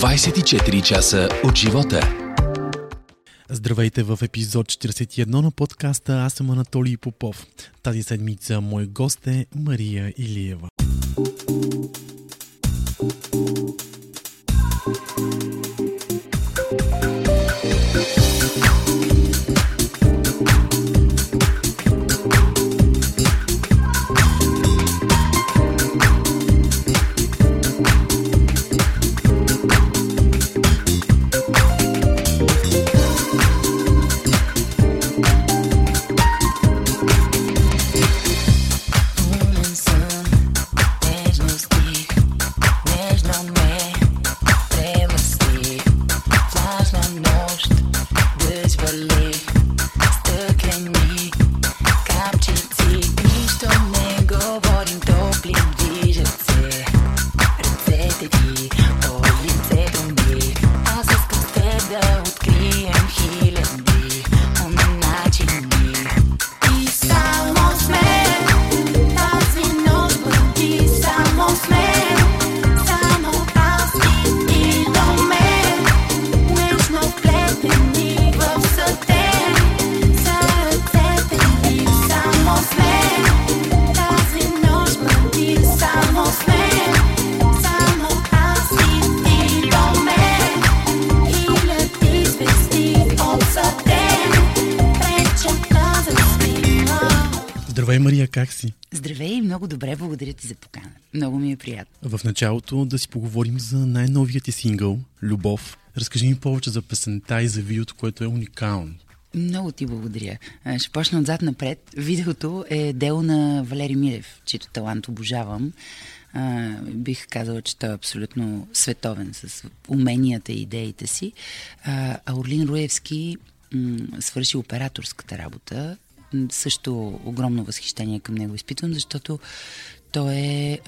24 часа от живота. Здравейте в епизод 41 на подкаста. Аз съм Анатолий Попов. Тази седмица мой гост е Мария Илиева. Здравей, Мария, как си? Здравей, много добре, благодаря ти за покана. Много ми е приятно. В началото да си поговорим за най-новият ти сингъл, Любов. Разкажи ми повече за песента и за видеото, което е уникално. Много ти благодаря. Ще почна отзад напред. Видеото е дело на Валери Милев, чийто талант обожавам. Бих казала, че той е абсолютно световен с уменията и идеите си. А Орлин Руевски свърши операторската работа. Също огромно възхищение към него изпитвам, защото той е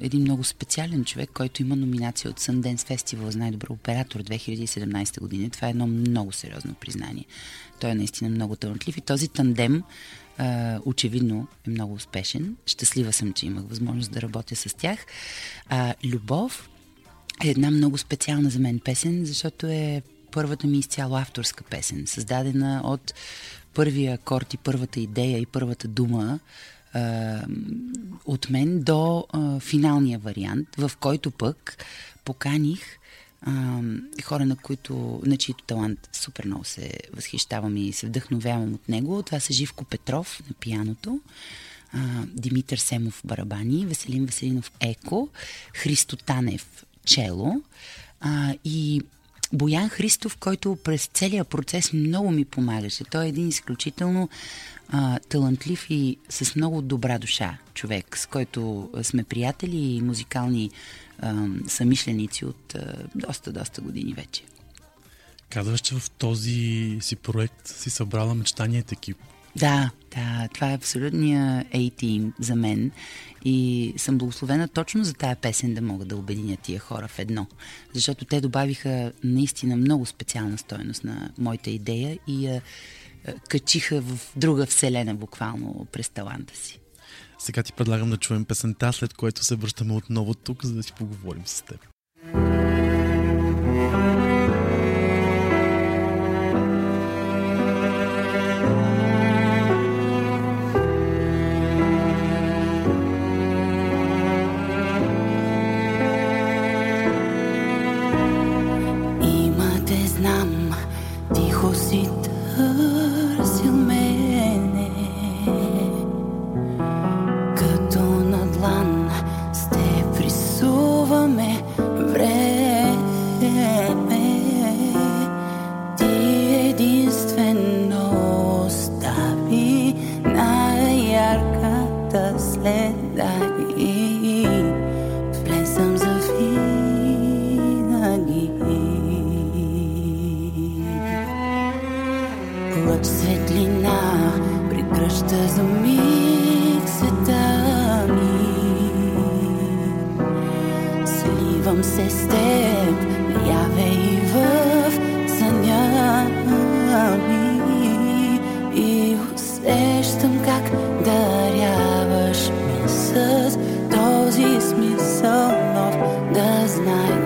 един много специален човек, който има номинация от Sundance Festival за най-добър оператор 2017 година. Това е едно много сериозно признание. Той е наистина много талантлив и този тандем очевидно е много успешен. Щастлива съм, че имах възможност да работя с тях. Любов е една много специална за мен песен, защото е първата ми изцяло авторска песен, създадена от първия акорд и първата идея и първата дума от мен до финалния вариант, в който пък поканих хора, на чието талант супер много се възхищавам и се вдъхновявам от него. Това са Живко Петров на пианото, Димитър Семов барабани, Василин Василинов еко, Христотанев чело и Боян Христов, който през целия процес много ми помагаше. Той е един изключително талантлив и с много добра душа човек, с който сме приятели и музикални съмишленици от доста години вече. Казваш, че в този си проект си събрала мечтаният екип. Да, това е абсолютния A-team за мен и съм благословена точно за тая песен да мога да обединя тия хора в едно, защото те добавиха наистина много специална стойност на моята идея и я качиха в друга вселена буквално през таланта си. Сега ти предлагам да чуем песента, след което се връщаме отново тук, за да си поговорим с теб. This is my song, does not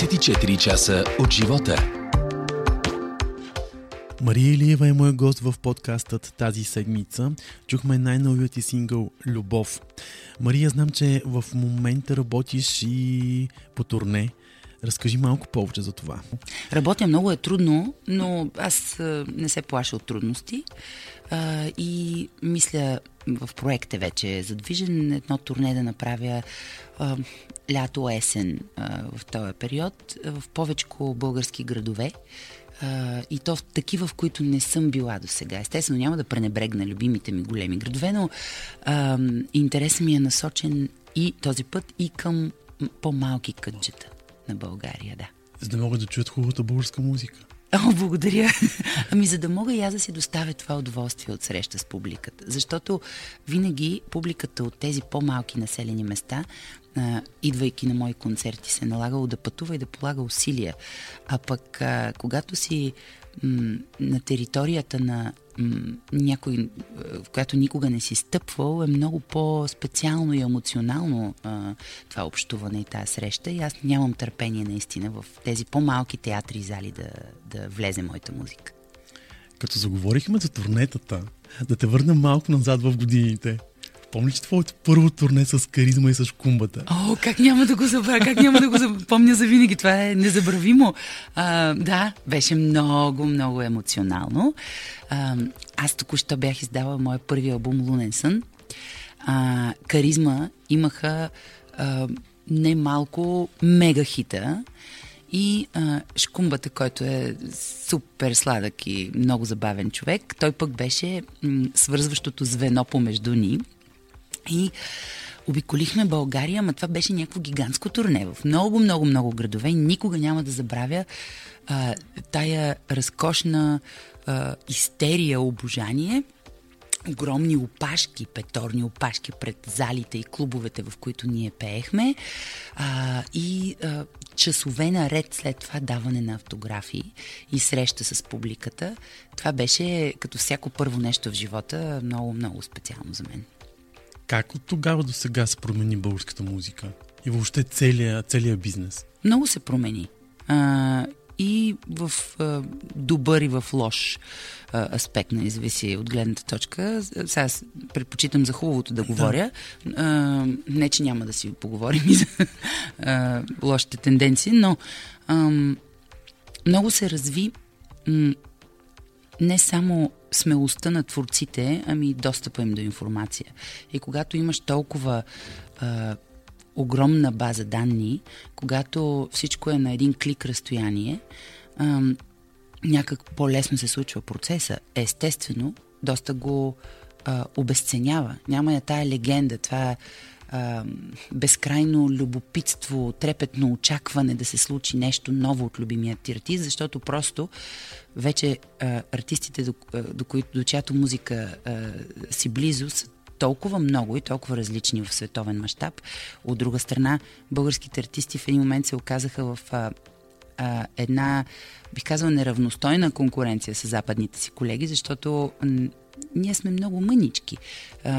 24 часа от живота. Мария Илиева е мой гост в подкастът тази седмица. Чухме най-новият ти сингъл «Любов». Мария, знам, че в момента работиш и по турне. Разкажи малко повече за това. Работя много, е трудно, но аз не се плаша от трудности. И мисля, в проекта вече е задвижен едно турне да направя лято-есен в този период в повечко български градове. И то в такива, в които не съм била до сега. Естествено, няма да пренебрегна любимите ми големи градове, но интересът ми е насочен и този път и към по-малки кътчета на България, да. За да могат да чуят хубавата българска музика. О, благодаря. Ами за да мога и аз да си доставя това удоволствие от среща с публиката. Защото винаги публиката от тези по-малки населени места, идвайки на мои концерти, се налагало да пътува и да полага усилия. А пък когато си на територията на някой, в която никога не си стъпвал, е много по-специално и емоционално това общуване и тази среща. И аз нямам търпение наистина в тези по-малки театри и зали да влезе моята музика. Като заговорихме за турнетата, да те върнем малко назад в годините. Помниш ли твоето първо турне с Каризма и с Шкумбата? О, как няма да го забравя, как няма да го запомня за винаги. Това е незабравимо. Да, беше много, много емоционално. Аз току-що бях издала моя първи албум «Лунен сън». Каризма имаха немалко мега хита. И Шкумбата, който е супер сладък и много забавен човек, той пък беше свързващото звено помежду ни. И обиколихме България, ама това беше някакво гигантско турне в много градове. Никога няма да забравя тая разкошна истерия, обожание. Огромни опашки, петорни опашки пред залите и клубовете, в които ние пеехме. И часове наред след това даване на автографии и среща с публиката. Това беше, като всяко първо нещо в живота, много специално за мен. Как от тогава до сега се промени българската музика? И въобще целият бизнес? Много се промени. И в добър и в лош аспект, не зависи от гледната точка. Сега предпочитам за хубавото да говоря. Да. Не, че няма да си поговорим и за лошите тенденции, но много се разви не само смелостта на творците, ами достъпа им до информация. И когато имаш толкова огромна база данни, когато всичко е на един клик разстояние, някак по-лесно се случва процеса. Естествено, доста го обесценява. Няма я тая легенда, това безкрайно любопитство, трепетно очакване да се случи нещо ново от любимия ти артист, защото просто вече артистите, до чиято музика си близо, са толкова много и толкова различни в световен мащаб. От друга страна, българските артисти в един момент се оказаха в една, бих казала, неравностойна конкуренция с западните си колеги, защото ние сме много мънички.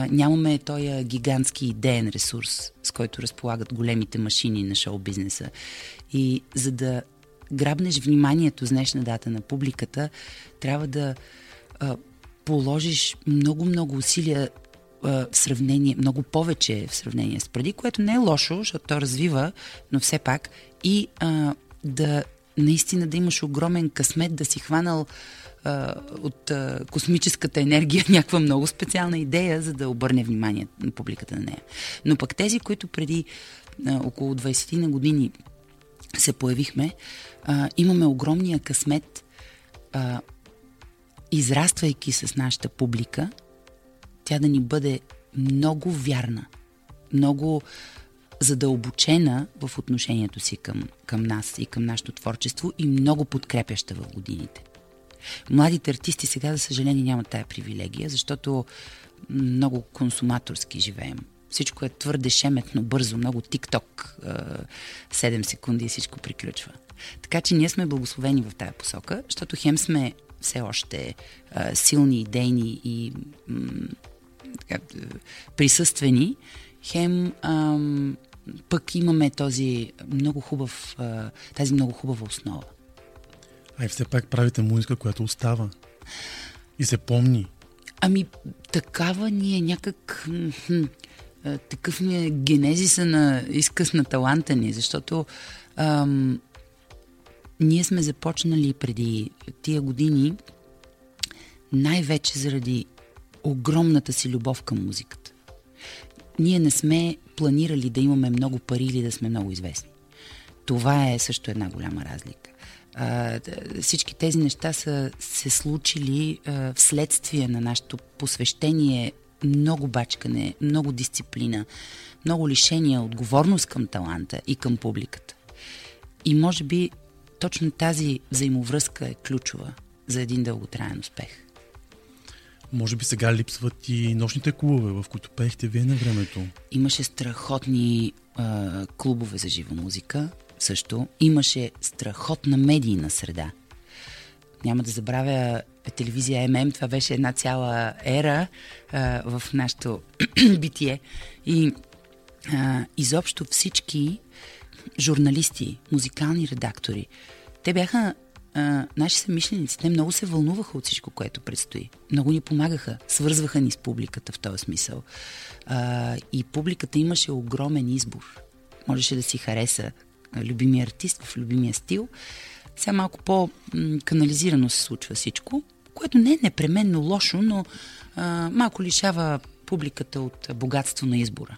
Нямаме този гигантски идеен ресурс, с който разполагат големите машини на шоу-бизнеса. И за да грабнеш вниманието с днешна дата на публиката, трябва да положиш много усилия в сравнение, много повече в сравнение с преди, което не е лошо, защото то развива, но все пак и да наистина да имаш огромен късмет, да си хванал от космическата енергия някаква много специална идея, за да обърне внимание на публиката на нея. Но пък тези, които преди около 20 на години се появихме, имаме огромния късмет, израствайки с нашата публика, тя да ни бъде много вярна, много задълбочена в отношението си към нас и към нашето творчество и много подкрепяща в годините. Младите артисти сега, за съжаление, нямат тая привилегия, защото много консуматорски живеем. Всичко е твърде шеметно, бързо, много тик-ток, 7 секунди и всичко приключва. Така че ние сме благословени в тая посока, защото хем сме все още силни, идейни и присъствени, хем пък имаме този много хубав, тази много хубава основа. А и все пак правите музика, която остава и се помни. Ами такава ни е някак... Такъв ми е генезиса на изказ на таланта ни, защото ние сме започнали преди тия години най-вече заради огромната си любов към музиката. Ние не сме планирали да имаме много пари или да сме много известни. Това е също една голяма разлика. Всички тези неща са се случили вследствие на нашето посвещение, много бачкане, много дисциплина, много лишения, отговорност към таланта и към публиката. И може би точно тази взаимовръзка е ключова за един дълготраен успех. Може би сега липсват и нощните клубове, в които пеехте вие на времето. Имаше страхотни клубове за жива музика също. Имаше страхотна медийна среда. Няма да забравя телевизия ММ, това беше една цяла ера в нашето битие. И изобщо всички журналисти, музикални редактори, те бяха наши съмишленици. Те много се вълнуваха от всичко, което предстои. Много ни помагаха, свързваха ни с публиката в този смисъл. И публиката имаше огромен избор. Можеше да си хареса любимия артист в любимия стил. Сега малко по-канализирано се случва всичко, което не е непременно лошо, но малко лишава публиката от богатство на избора.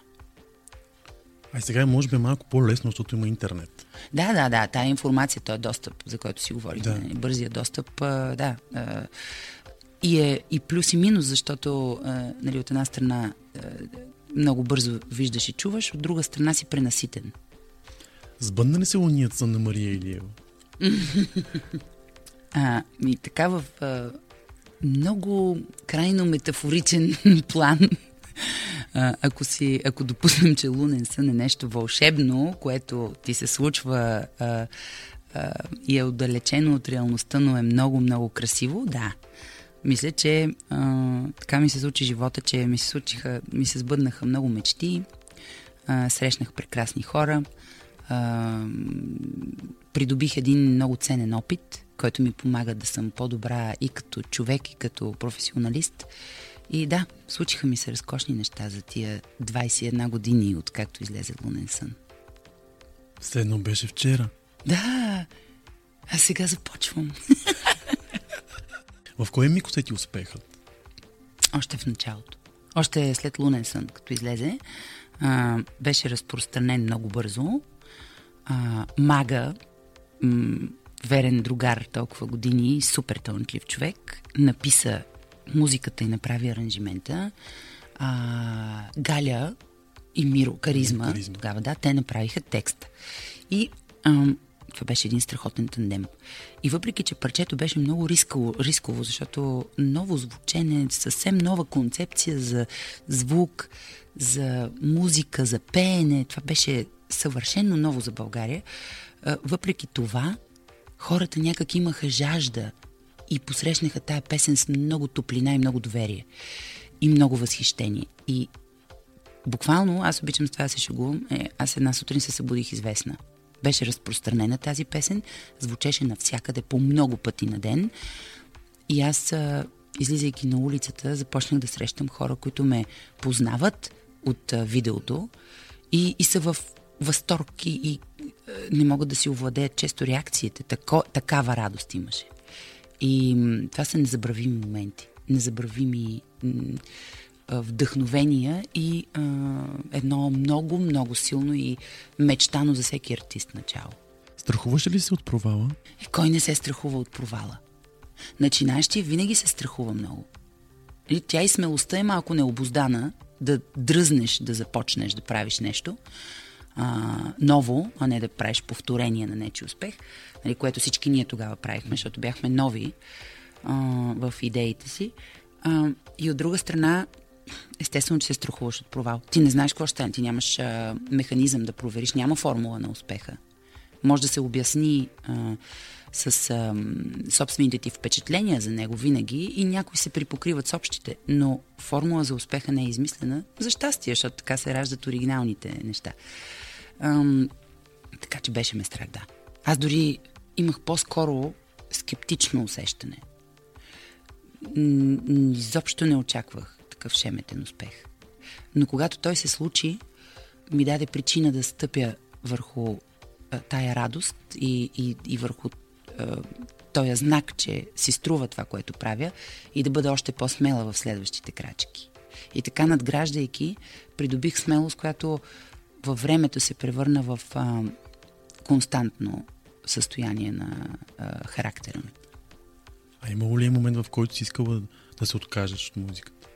А сега може би малко по-лесно, защото има интернет. Да, тая информация, този достъп, за който си говорим, да. Бързия достъп, и плюс и минус, защото от една страна много бързо виждаш и чуваш, от друга страна си пренаситен. Сбъдна ли се луният сън на Мария Илиева? И така в много крайно метафоричен план, ако допуснем, че лунен сън е нещо вълшебно, което ти се случва и е отдалечено от реалността, но е много-много красиво, да. Мисля, че така ми се случи живота, че ми се сбъднаха много мечти, срещнах прекрасни хора, придобих един много ценен опит, който ми помага да съм по-добра и като човек, и като професионалист. И да, случиха ми се разкошни неща за тия 21 години, откакто излезе Лунен сън. Все едно беше вчера. Да, а сега започвам. В кой миг усети успехът? Още в началото. Още след Лунен сън, като излезе, беше разпространен много бързо. Мага, верен другар толкова години, супер талантлив човек, написа музиката и направи аранжимента. Галя и Миро, Каризма. Тогава, да, те направиха текста. И това беше един страхотен тандем. И въпреки, че парчето беше много рисково, защото ново звучене, съвсем нова концепция за звук, за музика, за пеене, това беше съвършено ново за България. Въпреки това, хората някак имаха жажда и посрещнаха тая песен с много топлина и много доверие. И много възхищение. И буквално, аз обичам с това да се шегувам, аз една сутрин се събудих известна. Беше разпространена тази песен, звучеше навсякъде по много пъти на ден. И аз, излизайки на улицата, започнах да срещам хора, които ме познават от видеото и са в възторг и не могат да си овладеят често реакциите. Такава радост имаше. И това са незабравими моменти, незабравими вдъхновения и едно много-много силно и мечтано за всеки артист начало. Страхуваш ли се от провала? Кой не се страхува от провала? Начинащия винаги се страхува много. И тя и смелостта е малко необуздана да дръзнеш, да започнеш да правиш нещо ново, а не да правиш повторение на нечи успех, което всички ние тогава правихме, защото бяхме нови в идеите си. И от друга страна, естествено, че се страхуваш от провал. Ти не знаеш какво ще стане, ти нямаш механизъм да провериш, няма формула на успеха. Може да се обясни с собствените ти впечатления за него винаги и някои се припокриват с общите, но формула за успеха не е измислена, за щастие, защото така се раждат оригиналните неща. Така че беше ме страх, да. Аз дори имах по-скоро скептично усещане. Изобщо не очаквах такъв шеметен успех. Но когато той се случи, ми даде причина да стъпя върху тая радост и върху този знак, че си струва това, което правя, и да бъда още по-смела в следващите крачки. И така, надграждайки, придобих смелост, която във времето се превърна в константно състояние на характера ми. А имало ли е момент, в който си искала да се откажеш от музиката?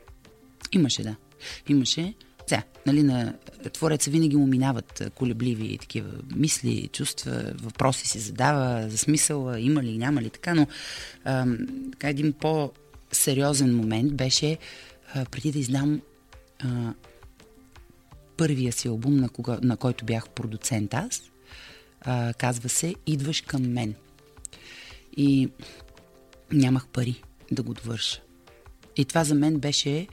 Имаше, да. Имаше. Да, нали, на твореца винаги му минават колебливи такива мисли, чувства, въпроси си задава за смисъла, има ли, няма ли, така, но така един по-сериозен момент беше преди да издам първия си албум, на който бях продуцент аз. Казва се "Идваш към мен". И нямах пари да го довърша. И това за мен беше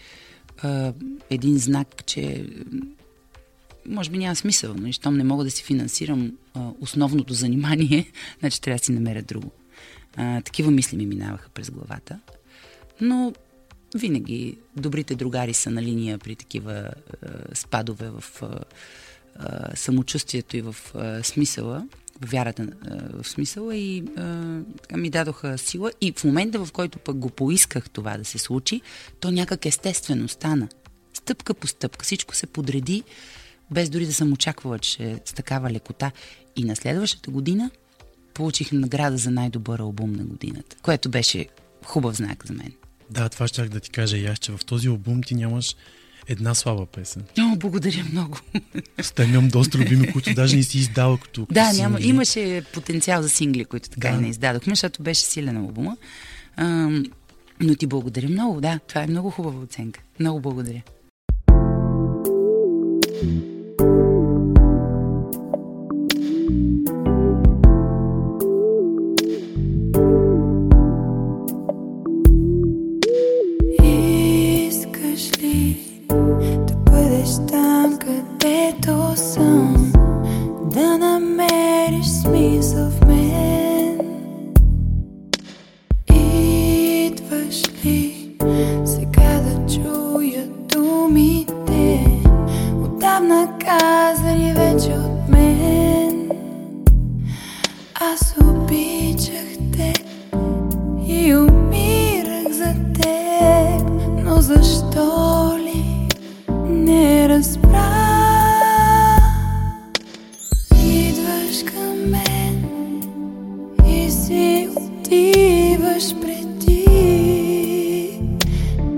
един знак, че може би няма смисъл, но щом не мога да си финансирам основното занимание, значи трябва да си намеря друго. Такива мисли ми минаваха през главата. Но винаги добрите другари са на линия при такива спадове в самочувствието и в смисъла, в вярата в смисъла, и ми дадоха сила. И в момента, в който пък го поисках това да се случи, то някак естествено стана. Стъпка по стъпка. Всичко се подреди, без дори да съм очаквала, че с такава лекота. И на следващата година получих награда за най-добър албум на годината, което беше хубав знак за мен. Да, това щях да ти кажа и аз, че в този албум ти нямаш една слаба песен. О, благодаря много. Стъмям доста любими, които даже не си издавах като да, няма, имаше потенциал за сингли, които така и не издадохме, защото беше силен албума. Но ти благодаря много, да. Това е много хубава оценка. Много благодаря.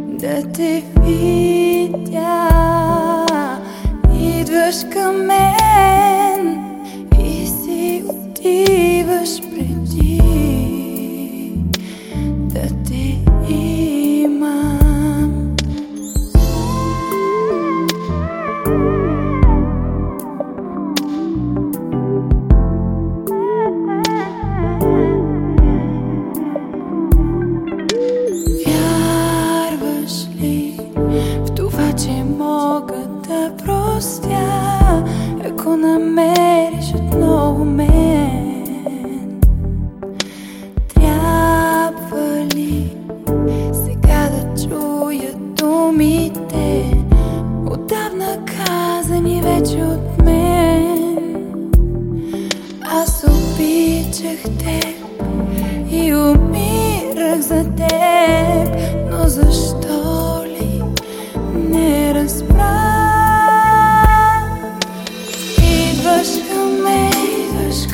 Идваш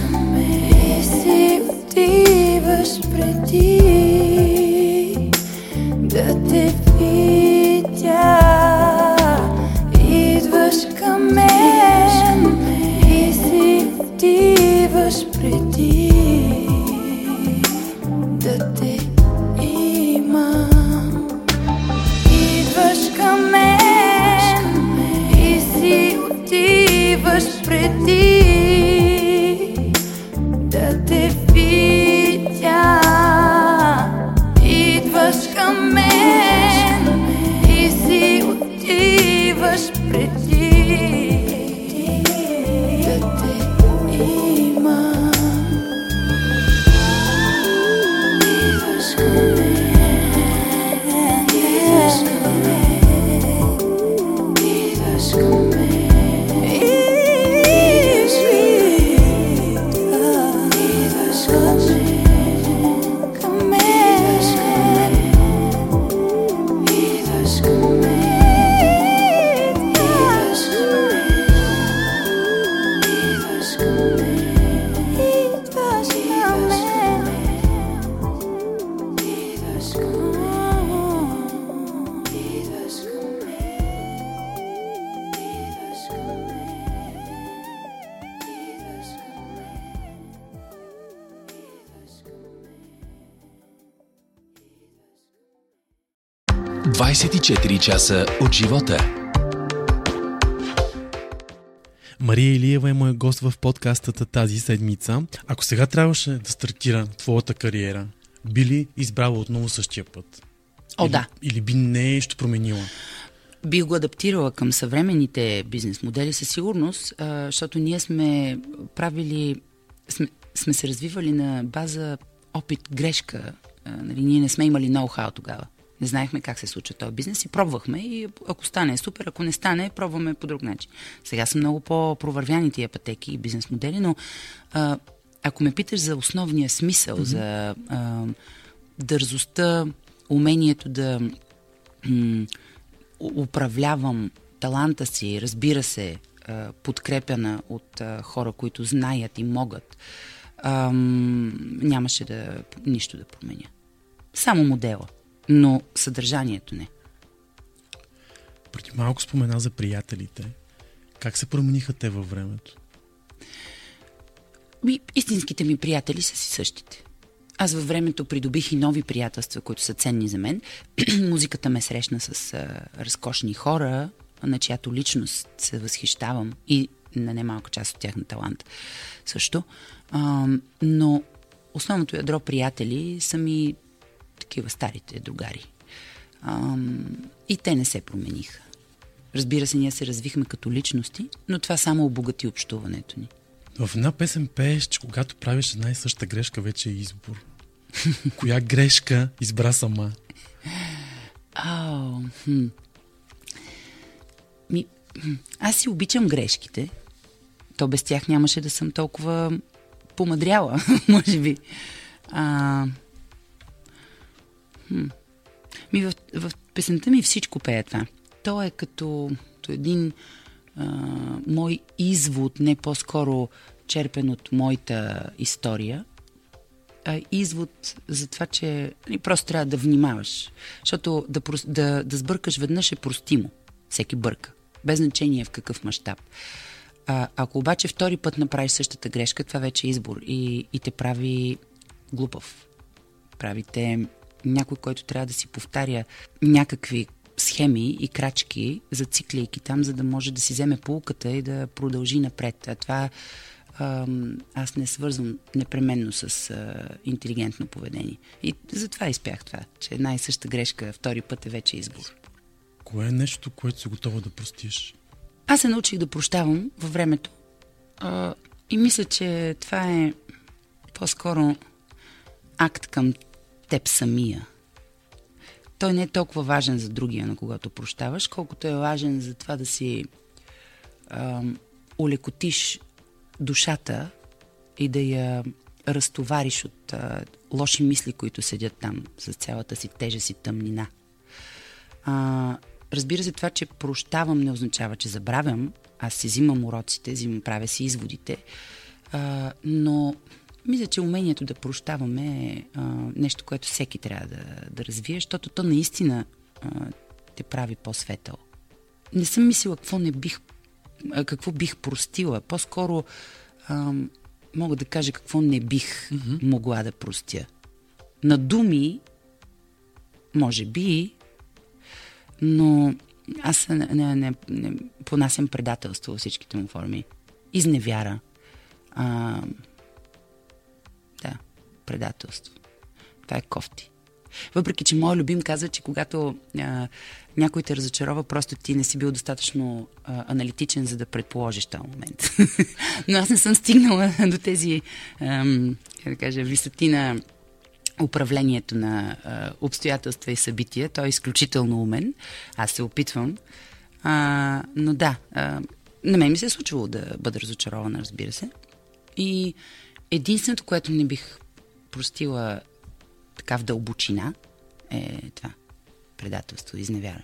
към мен. 24 часа от живота. Мария Илиева е моя гост в подкастата тази седмица. Ако сега трябваше да стартира твоята кариера, би ли избрала отново същия път? О, или, да. Или би нещо променила? Бих го адаптирала към съвременните бизнес модели със сигурност, защото ние сме правили, сме се развивали на база опит, грешка. Ние не сме имали ноу-хау тогава. Не знаехме как се случва този бизнес и пробвахме. И ако стане супер, ако не стане, пробваме по друг начин. Сега са много по-провървяни тия пътеки и бизнес модели, но ако ме питаш за основния смисъл, за дързостта, умението да управлявам таланта си, разбира се, подкрепена от хора, които знаят и могат, нямаше да нищо да променя. Само модела, но съдържанието не. Преди малко спомена за приятелите. Как се промениха те във времето? Истинските ми приятели са си същите. Аз във времето придобих и нови приятелства, които са ценни за мен. Музиката ме срещна с разкошни хора, на чиято личност се възхищавам и на немалка част от тях на талант също. Но основното ядро приятели са ми такива старите другари. И те не се промениха. Разбира се, ние се развихме като личности, но това само обогати общуването ни. В една песен пееш, че когато правиш една и съща грешка, вече е избор. Коя грешка избра сама? Аз си обичам грешките. То без тях нямаше да съм толкова помадряла, може би. В песента ми всичко пее това. То е като един мой извод, не по-скоро черпен от моята история, а извод за това, че просто трябва да внимаваш. Защото да сбъркаш веднъж е простимо. Всеки бърка. Без значение в какъв мащаб. Ако обаче втори път направиш същата грешка, това вече е избор и те прави глупав. Правите някой, който трябва да си повтаря някакви схеми и крачки, зацикляйки там, за да може да си вземе поуката и да продължи напред. Това аз не свързвам непременно с интелигентно поведение. И затова изпях това, че една и съща грешка втори път е вече избор. Кое е нещо, което си готова да простиш? Аз се научих да прощавам във времето и мисля, че това е по-скоро акт към теб самия. Той не е толкова важен за другия, на когато прощаваш, колкото е важен за това да си олекотиш душата и да я разтовариш от лоши мисли, които седят там с цялата си тежест и тъмнина. Разбира се, това, че прощавам не означава, че забравям. Аз си взимам уроците, правя си изводите, но мисля, че умението да прощаваме е нещо, което всеки трябва да развие, защото то наистина те прави по-светъл. Не съм мислила какво бих простила. По-скоро мога да кажа какво не бих могла да простя. На думи, може би, но аз не понасям предателство във всичките му форми. Изневяра. Предателство. Това е кофти. Въпреки че моят любим казва, че когато някой те разочарова, просто ти не си бил достатъчно аналитичен, за да предположиш този момент. Но аз не съм стигнала до тези висоти на управлението на обстоятелства и събития. Той е изключително умен. Аз се опитвам. Но да, на мен ми се е случвало да бъда разочарована, разбира се. И единственото, което не бих простила така в дълбочина, е това. Предателство, изневяра.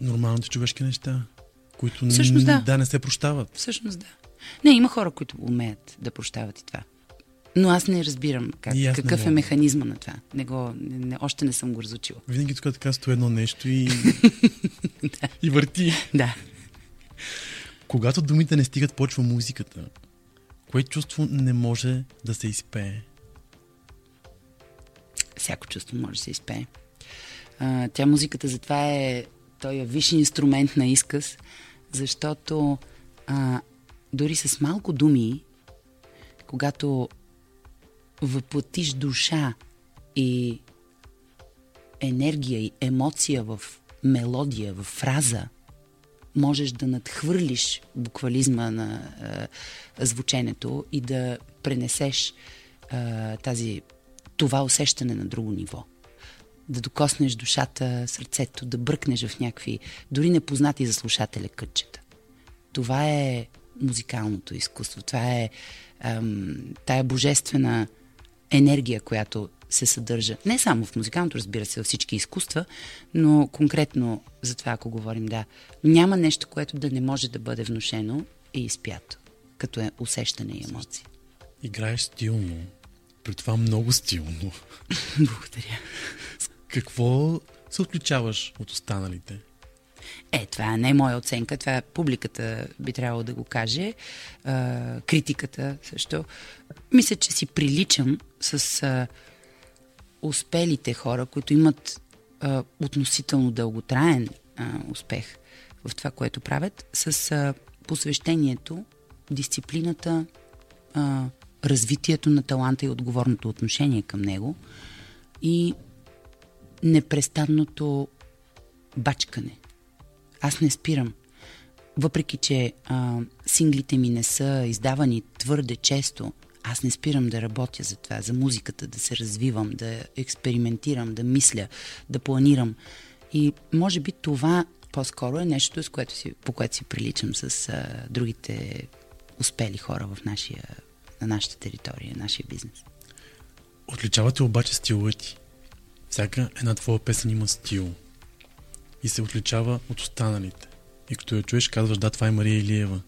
Нормалните човешки неща, които не се прощават. Всъщност да. Не, има хора, които умеят да прощават и това. Но аз не разбирам какъв е механизма на това. Още не съм го разучила. Винаги тук така стои едно нещо и и върти. Да. Когато думите не стигат, почва музиката. Кое чувство не може да се изпее? Всяко чувство може да се изпее. Тя музиката затова е този висши инструмент на изказ, защото дори с малко думи, когато въплатиш душа и енергия и емоция в мелодия, в фраза, можеш да надхвърлиш буквализма на звученето и да пренесеш това усещане на друго ниво. Да докоснеш душата, сърцето, да бръкнеш в някакви, дори непознати за слушателя кътчета. Това е музикалното изкуство. Това е тая божествена енергия, която се съдържа. Не само в музикалното, разбира се, във всички изкуства, но конкретно за това, ако говорим, да, няма нещо, което да не може да бъде внушено и изпято, като е усещане и емоции. Играеш стилно. При това много стилно. Благодаря. С какво се отличаваш от останалите? Това не е моя оценка, това публиката би трябвало да го каже, критиката също. Мисля, че си приличам с успелите хора, които имат относително дълготраен успех в това, което правят, с посвещението, дисциплината, развитието на таланта и отговорното отношение към него и непрестанното бачкане. Аз не спирам. Въпреки, че синглите ми не са издавани твърде често, аз не спирам да работя за това, за музиката, да се развивам, да експериментирам, да мисля, да планирам. И може би това по-скоро е нещо, по което си приличам с другите успели хора в на нашата територия, нашия бизнес. Отличавате обаче стила ти. Всяка една твоя песен има стил и се отличава от останалите. И като я чуеш, казваш, да, това е Мария Илиева.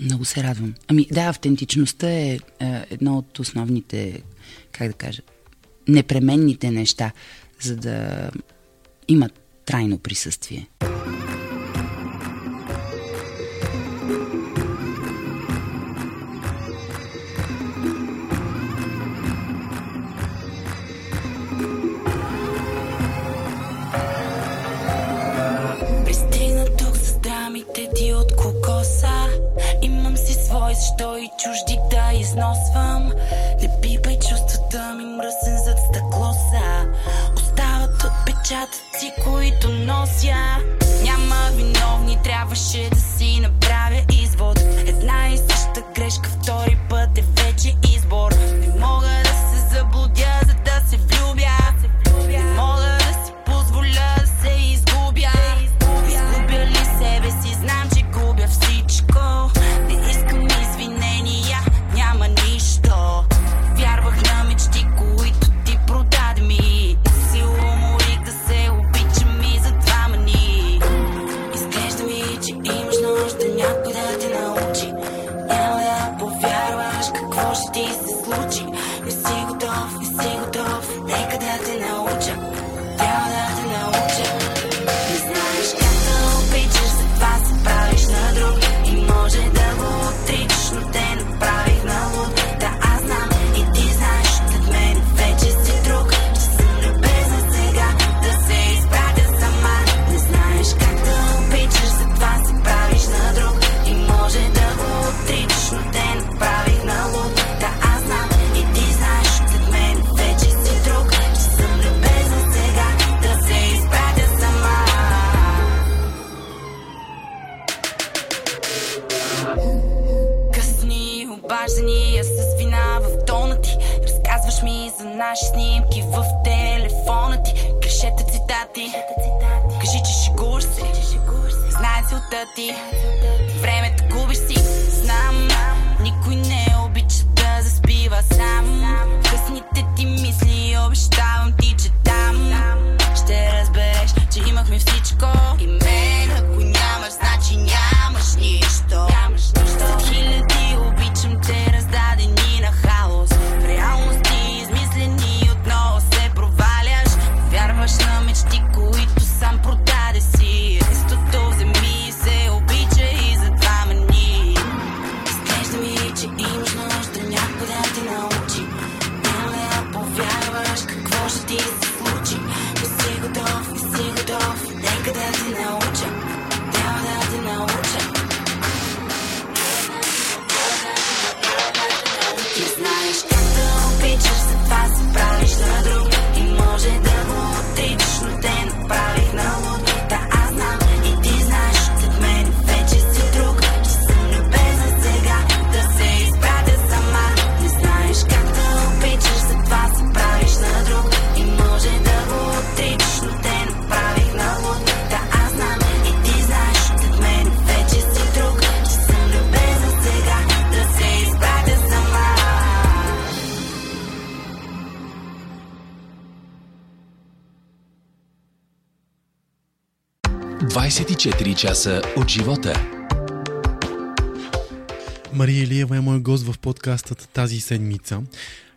Много се радвам. Да, автентичността е едно от основните, непременните неща, за да има трайно присъствие. Защо и чужди да износвам? Не пипай чувствата ми, мръсен зад стъклоса. Остават отпечатъци, които нося. Няма виновни, трябваше да си направя извод. Една и съща грешка, втори път е вече избор. Не мога да се заблудя, за да се влюбя. Не мога да си позволя да се изгубя. Изгубя ли себе си, знам, че губя всичко. Снимки в телефона ти, грешете цитати. Кажи, че шегуваш се, знае целта ти. Времето губиш си, знам. Никой не обича да заспива сам. Късните ти мисли, обещавам ти, че там ще разбереш, че имахме всичко. И мен, ако нямаш, значи нямаш нищо. След хиляди обичам те, раздадени на хаос. Реалност измислени, отново се проваляш. Вярваш на мечти, които сам продаде си. Естото вземи и се обича и затова мани. Изглежда ми, че имаш нужда някой да ти научи. Няма да повярваш какво 24 часа от живота. Мария Илиева е мой гост в подкастът тази седмица.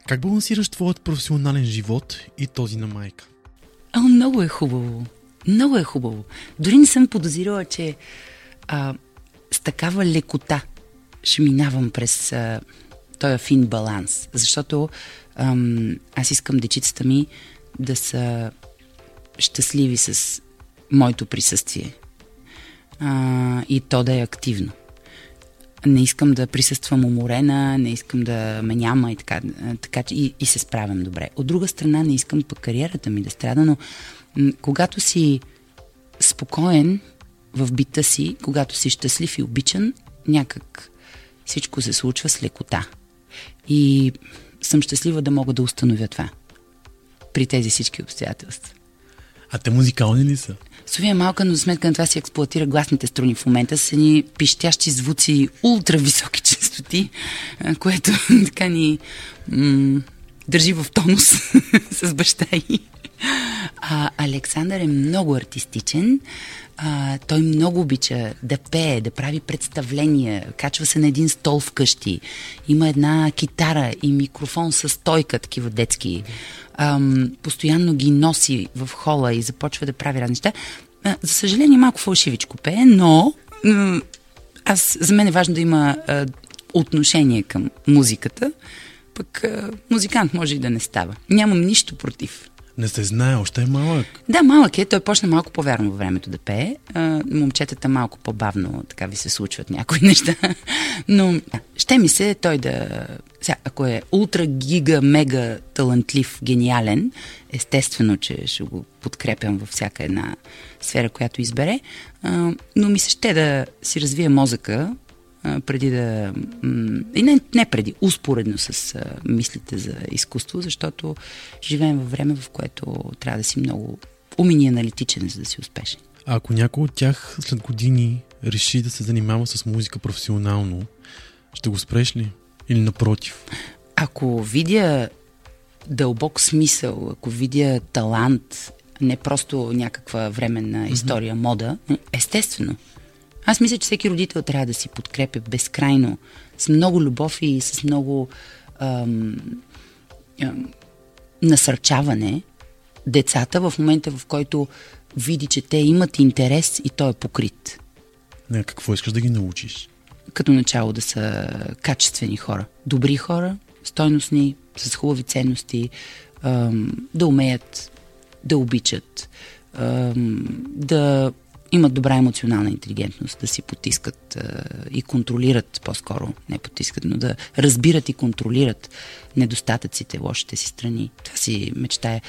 Как балансираш твоят професионален живот и този на майка? Много е хубаво. Много е хубаво. Дори не съм подозирала, че с такава лекота ще минавам през този фин баланс. Защото аз искам дечицата ми да са щастливи с моето присъствие. И то да е активно. Не искам да присъствам уморена, не искам да ме няма и така и се справям добре. От друга страна, не искам пък кариерата ми да страда, но когато си спокоен в бита си, когато си щастлив и обичан, някак всичко се случва с лекота. И съм щастлива да мога да установя това при тези всички обстоятелства. А те музикални ли са? Совия е малка, но за сметка на това си експлоатира гласните струни в момента с едни пищящи звуци, ултрависоки честоти, което така ни държи в тонус с баща ѝ. Александър е много артистичен. Той много обича да пее, да прави представления, качва се на един стол вкъщи, има една китара и микрофон със стойка, такива детски. Постоянно ги носи в хола и започва да прави разни неща. За съжаление малко фалшивичко пее, но за мен е важно да има отношение към музиката, пък музикант може и да не става. Нямам нищо против. Не се знае, още е малък. Да, малък е. Той почна малко по-вярно във времето да пее. Момчетата малко по-бавно така ви се случват някои неща. Но ще ми се той да... Ако е ултра, гига, мега талантлив, гениален, естествено, че ще го подкрепям във всяка една сфера, която избере. Но ми се ще да си развие мозъка преди да... И не преди, успоредно с мислите за изкуство, защото живеем във време, в което трябва да си много умен и аналитичен, за да си успешен. А ако някой от тях след години реши да се занимава с музика професионално, ще го спреш ли? Или напротив? Ако видя дълбок смисъл, ако видя талант, не просто някаква временна история, мода, естествено. Аз мисля, че всеки родител трябва да си подкрепя безкрайно, с много любов и с много насърчаване децата в момента, в който види, че те имат интерес и той е покрит. Не, какво искаш да ги научиш? Като начало да са качествени хора, добри хора, стойностни, с хубави ценности, да умеят, да обичат, да имат добра емоционална интелигентност, да си потискат и контролират по-скоро, не потискат, но да разбират и контролират недостатъците, лошите си страни. Това си мечтая.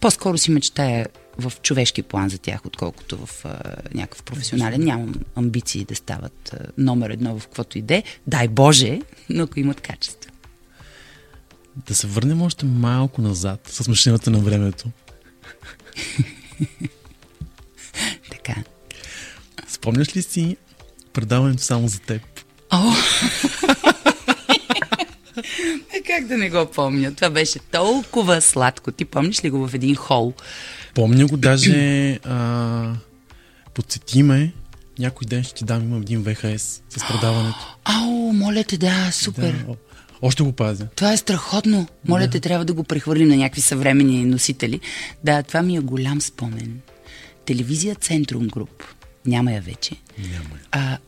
По-скоро си мечтая в човешки план за тях, отколкото в някакъв професионален. Нямам амбиции да стават номер едно в каквото иде. Дай Боже, но ако имат качество. Да се върнем още малко назад с машината на времето. Така. Спомняш ли си предаването само за теб? Как да не го помня? Това беше толкова сладко. Ти помниш ли го в един хол? Помня го, даже подсети ме. Някой ден ще ти дам, имам един VHS с предаването. Моля те, да, супер. Да, още го пазя. Това е страхотно. Моля те, трябва да го прехвърли на някакви съвременни носители. Да, това ми е голям спомен. Телевизия Центрум група. Няма я вече. Няма.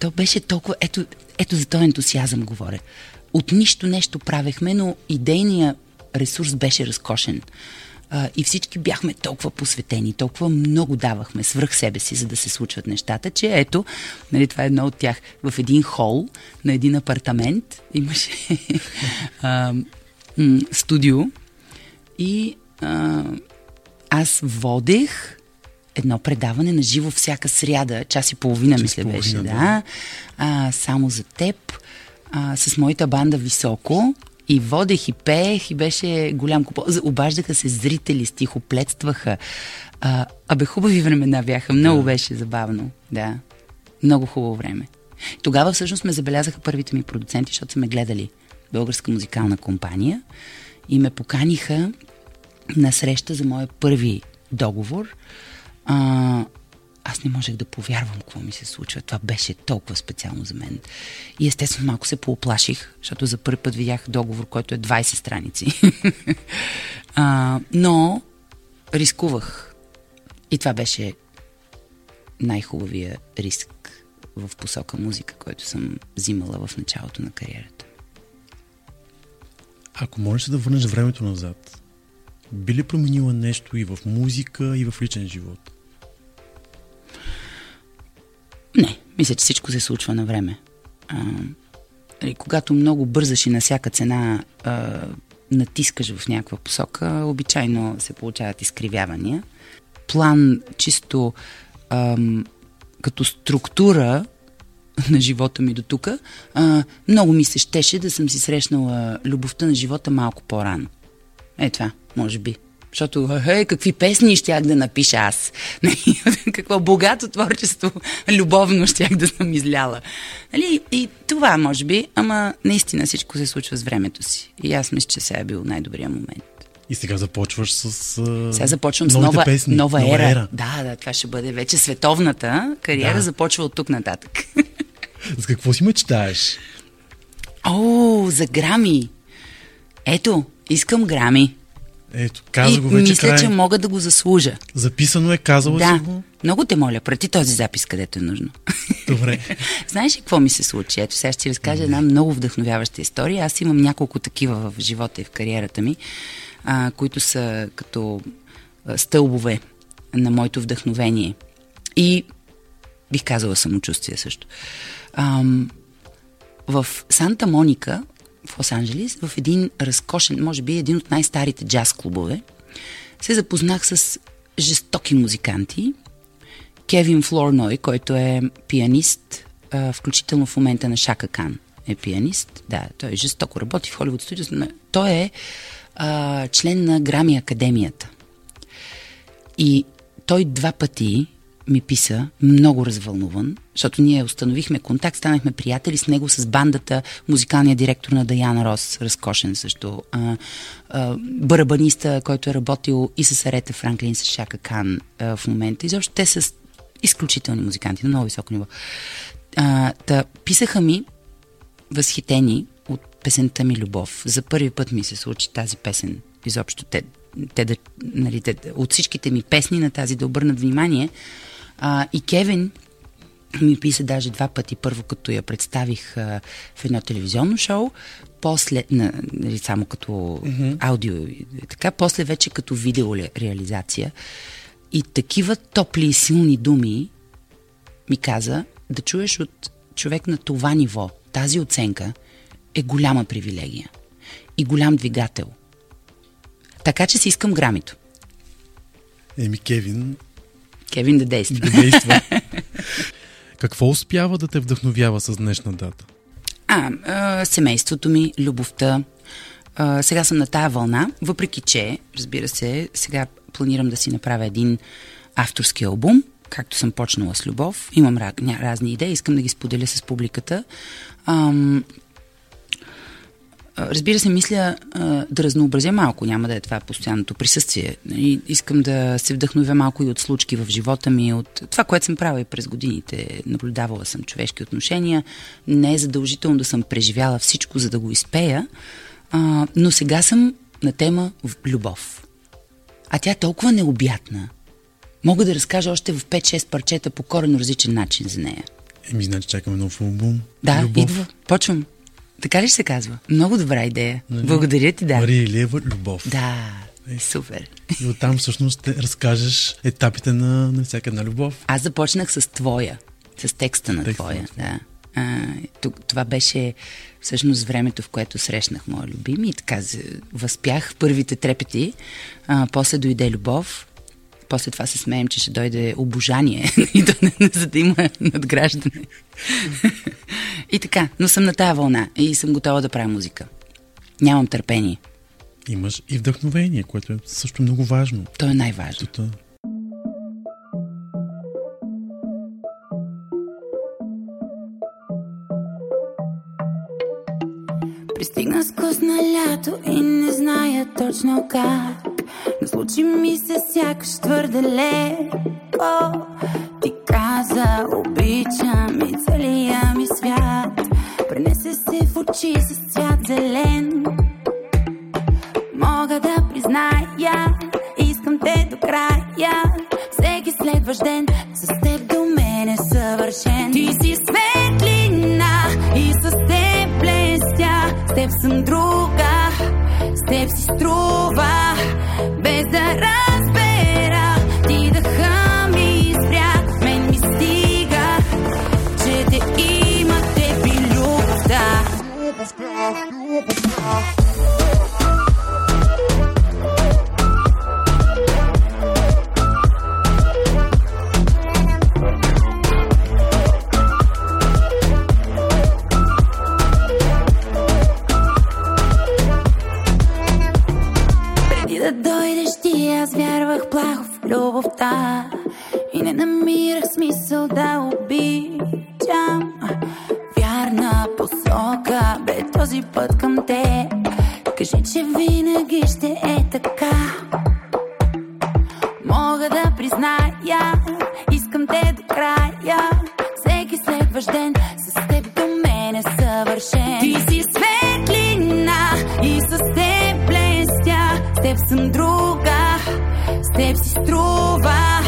То беше толкова... Ето за този ентусиазъм говоря. От нищо нещо правехме, но идейният ресурс беше разкошен. И всички бяхме толкова посветени, толкова много давахме свръх себе си, за да се случват нещата, че ето, нали, това е едно от тях. В един хол, на един апартамент имаше студио и... Аз водех едно предаване на живо всяка сряда, час и половина мисля беше, да. Само за теб, с моята банда Високо, и водех и пеех и беше голям купол. Обаждаха се зрители, стихоплетстваха. Хубави времена бяха, много беше забавно, да. Много хубаво време. Тогава всъщност ме забелязаха първите ми продуценти, защото са ме гледали Българска музикална компания и ме поканиха на среща за моя първи договор, Аз не можех да повярвам какво ми се случва. Това беше толкова специално за мен. И естествено малко се пооплаших, защото за първи път видях договор, който е 20 страници. Но рискувах. И това беше най-хубавия риск в посока музика, който съм взимала в началото на кариерата. Ако можеш да върнеш времето назад, би ли променила нещо и в музика, и в личен живот? Не, мисля, че всичко се случва на време. Когато много бързаш и на всяка цена натискаш в някаква посока, обичайно се получават изкривявания. План чисто като структура на живота ми до тук, много ми се щеше да съм си срещнала любовта на живота малко по-рано. Е, това, може би. Защото, какви песни щях да напиша аз. Какво богато творчество любовно щях да съм изляла. Нали? И това, може би, ама наистина всичко се случва с времето си. И аз мисля, че сега е бил най-добрият момент. И сега започваш с Сега започвам с нова ера. Да, това ще бъде вече световната кариера. Да. Започва от тук нататък. За какво си мечтаеш? За Грами. Ето, искам Грами. Ето, каза го вече. Мисля, че мога да го заслужа. Записано е, казала си го. Много те моля, прати този запис, където е нужно. Добре. Знаеш ли какво ми се случи? Ето, сега ще ти разкажа една много вдъхновяваща история. Аз имам няколко такива в живота и в кариерата ми, които са като стълбове на моето вдъхновение. И бих казала самочувствие също. В Санта Моника, в Лос-Анджелес, в един разкошен, може би един от най-старите джаз клубове, се запознах с жестоки музиканти. Кевин Флорной, който е пианист, включително в момента на Шака Кан е пианист. Да, той жестоко работи в Холивуд Студиос. Той е член на Грами Академията. И той 2 пъти ми писа, много развълнуван, защото ние установихме контакт, станахме приятели с него, с бандата, музикалния директор на Даяна Рос, разкошен също, барабаниста, който е работил и с Арета Франклин, с Шака Кан в момента. Изобщо те са изключителни музиканти, на много високо ниво. Писаха ми възхитени от песента ми "Любов". За първи път ми се случи тази песен. Изобщо те, от всичките ми песни на тази да обърнат внимание. И Кевин ми писа даже 2 пъти. Първо като я представих в едно телевизионно шоу, после, само като аудио и така, после вече като видеореализация. И такива топли и силни думи ми каза, да чуеш от човек на това ниво, тази оценка е голяма привилегия и голям двигател. Така че си искам Грамито. Еми, Кевин да действа. Какво успява да те вдъхновява с днешна дата? Семейството ми, любовта. Сега съм на тая вълна, въпреки че, разбира се, сега планирам да си направя един авторски албум, както съм почнала с "Любов". Имам разни идеи, искам да ги споделя с публиката. Разбира се, мисля да разнообразя малко, няма да е това постоянното присъствие. И искам да се вдъхновя малко и от случки в живота ми, от това, което съм правила и през годините. Наблюдавала съм човешки отношения. Не е задължително да съм преживяла всичко, за да го изпея, но сега съм на тема "Любов". А тя е толкова необятна. Мога да разкажа още в 5-6 парчета по коренно различен начин за нея. Значи чакаме нов албум. Да, "Любов" идва. Почвам. Така ли ще се казва? Много добра идея. Благодаря ти, да. Мария Илиева, "Любов". Да, супер. И оттам всъщност разкажеш етапите на всяка една любов. Аз започнах с "Твоя", с текста на "Твоя". Да. Това беше всъщност времето, в което срещнах моя любим и така възпях първите трепети. После дойде "Любов". После това се смеем, че ще дойде "Обожание", за да има надграждане. И така, но съм на тая вълна и съм готова да правя музика. Нямам търпение. Имаш и вдъхновение, което е също много важно. То е най-важно. Пристигна с късно на лято и не зная точно как. Но случи ми се сякаш твърде лек. любов. Ти каза, обичам и целия ми свят. Пренесе се в очи с цвят зелен. Мога да призная, искам те до края. Всеки следващ ден с теб до мен е съвършен. Ти си светлина и с теб блестя. С теб съм друга, с теб си струва. Без да разбера, ти дъха ми изпря. Мен ми стига, че те има, те би любовта. Аз вярвах плахо в любовта и не намирах смисъл да обичам. Вярна посока бе този път към те. Кажи, че винаги ще е така. Мога да призная, искам те до края. Всеки следващ ден с теб до мен е съвършен. Ти си светлина и с теб блестя. С теб съм друга, с теб си струва,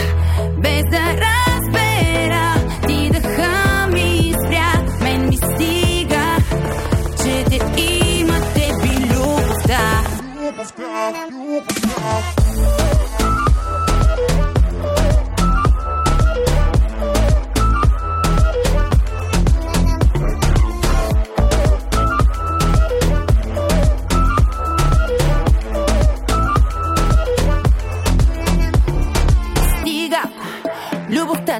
без да разбера. Ти дъха ми изпря, мен ми стига, че те има, те би любовта.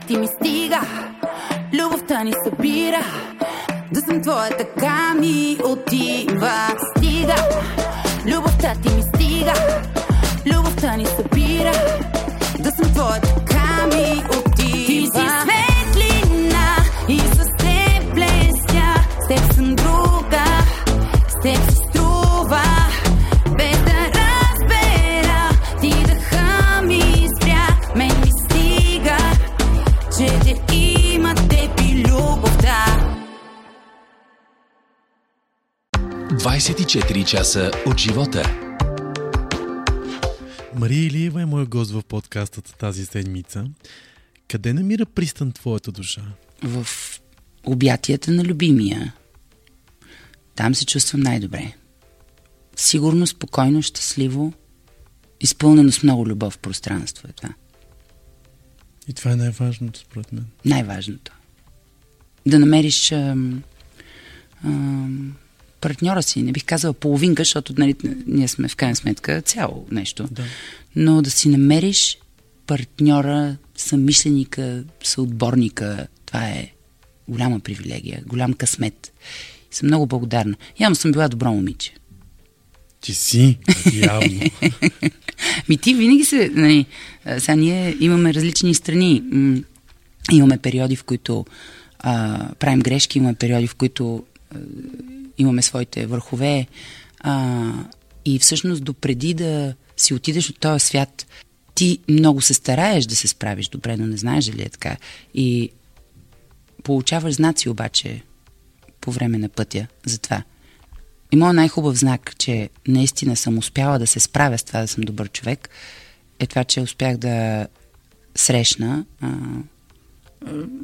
Ти ми стига, любовта ни събира, да съм твоя, така ми отива. Стига, любовта ти ми стига, любовта ни събира, да съм твоя, така ми отива. Ти си светлина и с теб блестя, с теб съм друга, с теб си струва, без да разбера. Ти дъха ми изпря, мен ми стига, че те има, те би любовта. 24 часа от живота. Мария Илиева е мой гост в подкастата тази седмица. Къде намира пристан твоята душа? В обятията на любимия. Там се чувствам най-добре. Сигурно, спокойно, щастливо, изпълнено с много любов пространство е това. И това е най-важното, според мен. Най-важното. Да намериш партньора си. Не бих казала половинка, защото нали, ние сме в крайна сметка цяло нещо. Да. Но да си намериш партньора, съмишленика, съотборника, това е голяма привилегия, голям късмет. И съм много благодарна. Явно съм била добро момиче. Ти си, явно. Ми ти винаги се... Нали, сега ние имаме различни страни. Имаме периоди, в които правим грешки, имаме периоди, в които имаме своите върхове. И всъщност допреди да си отидеш от този свят, ти много се стараеш да се справиш добре, но не знаеш дали е така. И получаваш знаци обаче по време на пътя за това. И моят най-хубав знак, че наистина съм успяла да се справя с това да съм добър човек, е това, че успях да срещна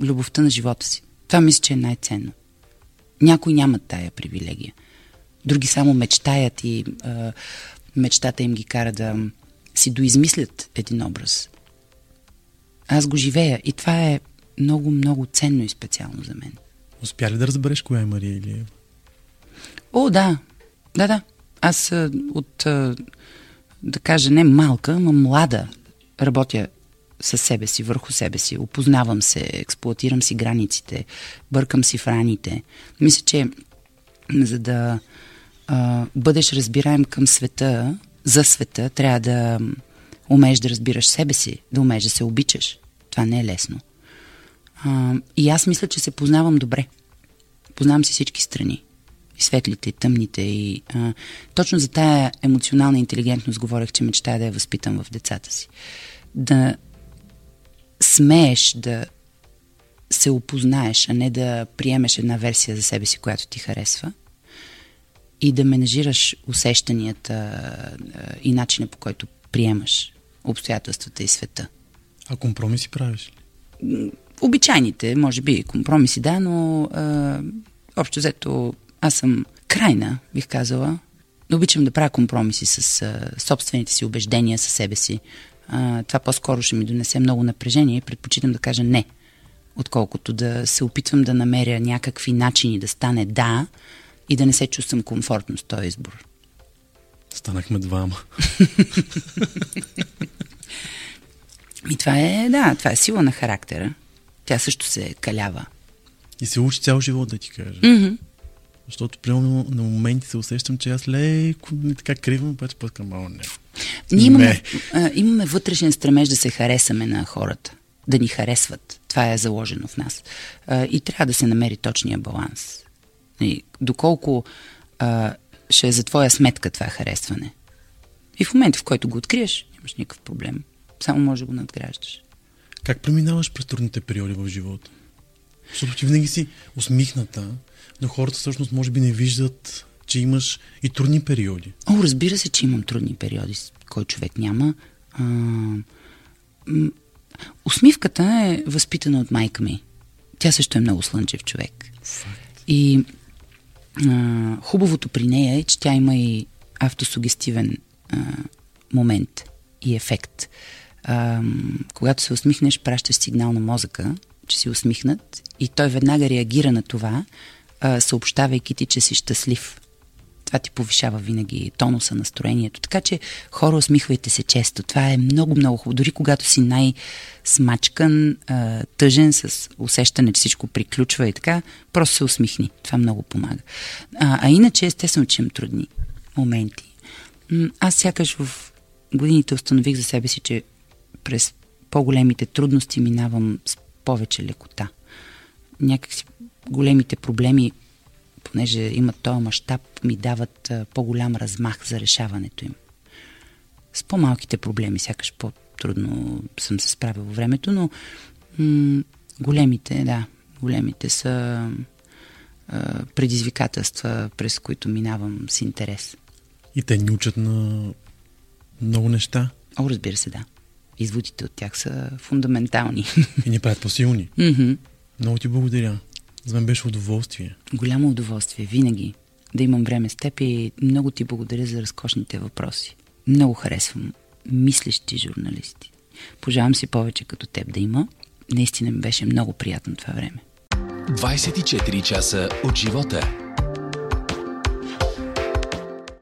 любовта на живота си. Това мисля, че е най-ценно. Някои нямат тая привилегия. Други само мечтаят и мечтата им ги кара да си доизмислят един образ. Аз го живея и това е много, много ценно и специално за мен. Успя ли да разбереш коя е Мария Илиева? О, да. Да. Аз от, да кажа, не малка, но млада работя със себе си, върху себе си. Опознавам се, експлоатирам си границите, бъркам си в раните. Мисля, че за да бъдеш разбираем към света, за света, трябва да умееш да разбираш себе си, да умееш да се обичаш. Това не е лесно. И аз мисля, че се познавам добре. Познавам си всички страни. И светлите, и тъмните. И, точно за тая емоционална интелигентност говорех, че мечтая да я възпитам в децата си. Да смееш да се опознаеш, а не да приемеш една версия за себе си, която ти харесва, и да менажираш усещанията и начина, по който приемаш обстоятелствата и света. А компромиси правиш ли? Обичайните, може би, компромиси, да, но общо взето аз съм крайна, бих казала. Обичам да правя компромиси с собствените си убеждения, със себе си. Това по-скоро ще ми донесе много напрежение и предпочитам да кажа не, отколкото да се опитвам да намеря някакви начини да стане да и да не се чувствам комфортно с този избор. Станахме двама. И това е, да, това е сила на характера. Тя също се калява. И се учи цял живот, да ти кажа. Mm-hmm. Защото, примерно, на моменти се усещам, че аз леко не така кривам, обаче път към малко не. Ние имаме вътрешен стремеж да се харесаме на хората. Да ни харесват. Това е заложено в нас. И трябва да се намери точния баланс. И доколко ще е за твоя сметка това харесване. И в момента, в който го откриеш, нямаш никакъв проблем. Само може да го надграждаш. Как преминаваш през трудните периоди в живота? Защото ти винаги си усмихната, но хората всъщност може би не виждат, че имаш и трудни периоди. О, разбира се, че имам трудни периоди, кой човек няма. Усмивката е възпитана от майка ми. Тя също е много слънчев човек. И хубавото при нея е, че тя има и автосугестивен момент и ефект. Когато се усмихнеш, пращаш сигнал на мозъка, че си усмихнат, и той веднага реагира на това, съобщавайки ти, че си щастлив. Това ти повишава винаги тонуса, настроението. Така че, хора, усмихвайте се често. Това е много-много хубаво. Дори когато си най-смачкан, тъжен, с усещане, че всичко приключва и така, просто се усмихни. Това много помага. А иначе, естествено, че им трудни моменти. Аз сякаш в годините установих за себе си, че през по-големите трудности минавам с повече лекота. Някакси големите проблеми, понеже имат този мащаб, ми дават по-голям размах за решаването им. С по-малките проблеми сякаш по-трудно съм се справил във времето, но големите са предизвикателства, през които минавам с интерес. И те ни учат на много неща? О, разбира се, да. Изводите от тях са фундаментални. И ни правят по-силни. Mm-hmm. Много ти благодаря. За мен беше удоволствие. Голямо удоволствие, винаги. Да имам време с теб и много ти благодаря за разкошните въпроси. Много харесвам мислещи журналисти. Пожелавам си повече като теб да има. Наистина ми беше много приятно това време. 24 часа от живота.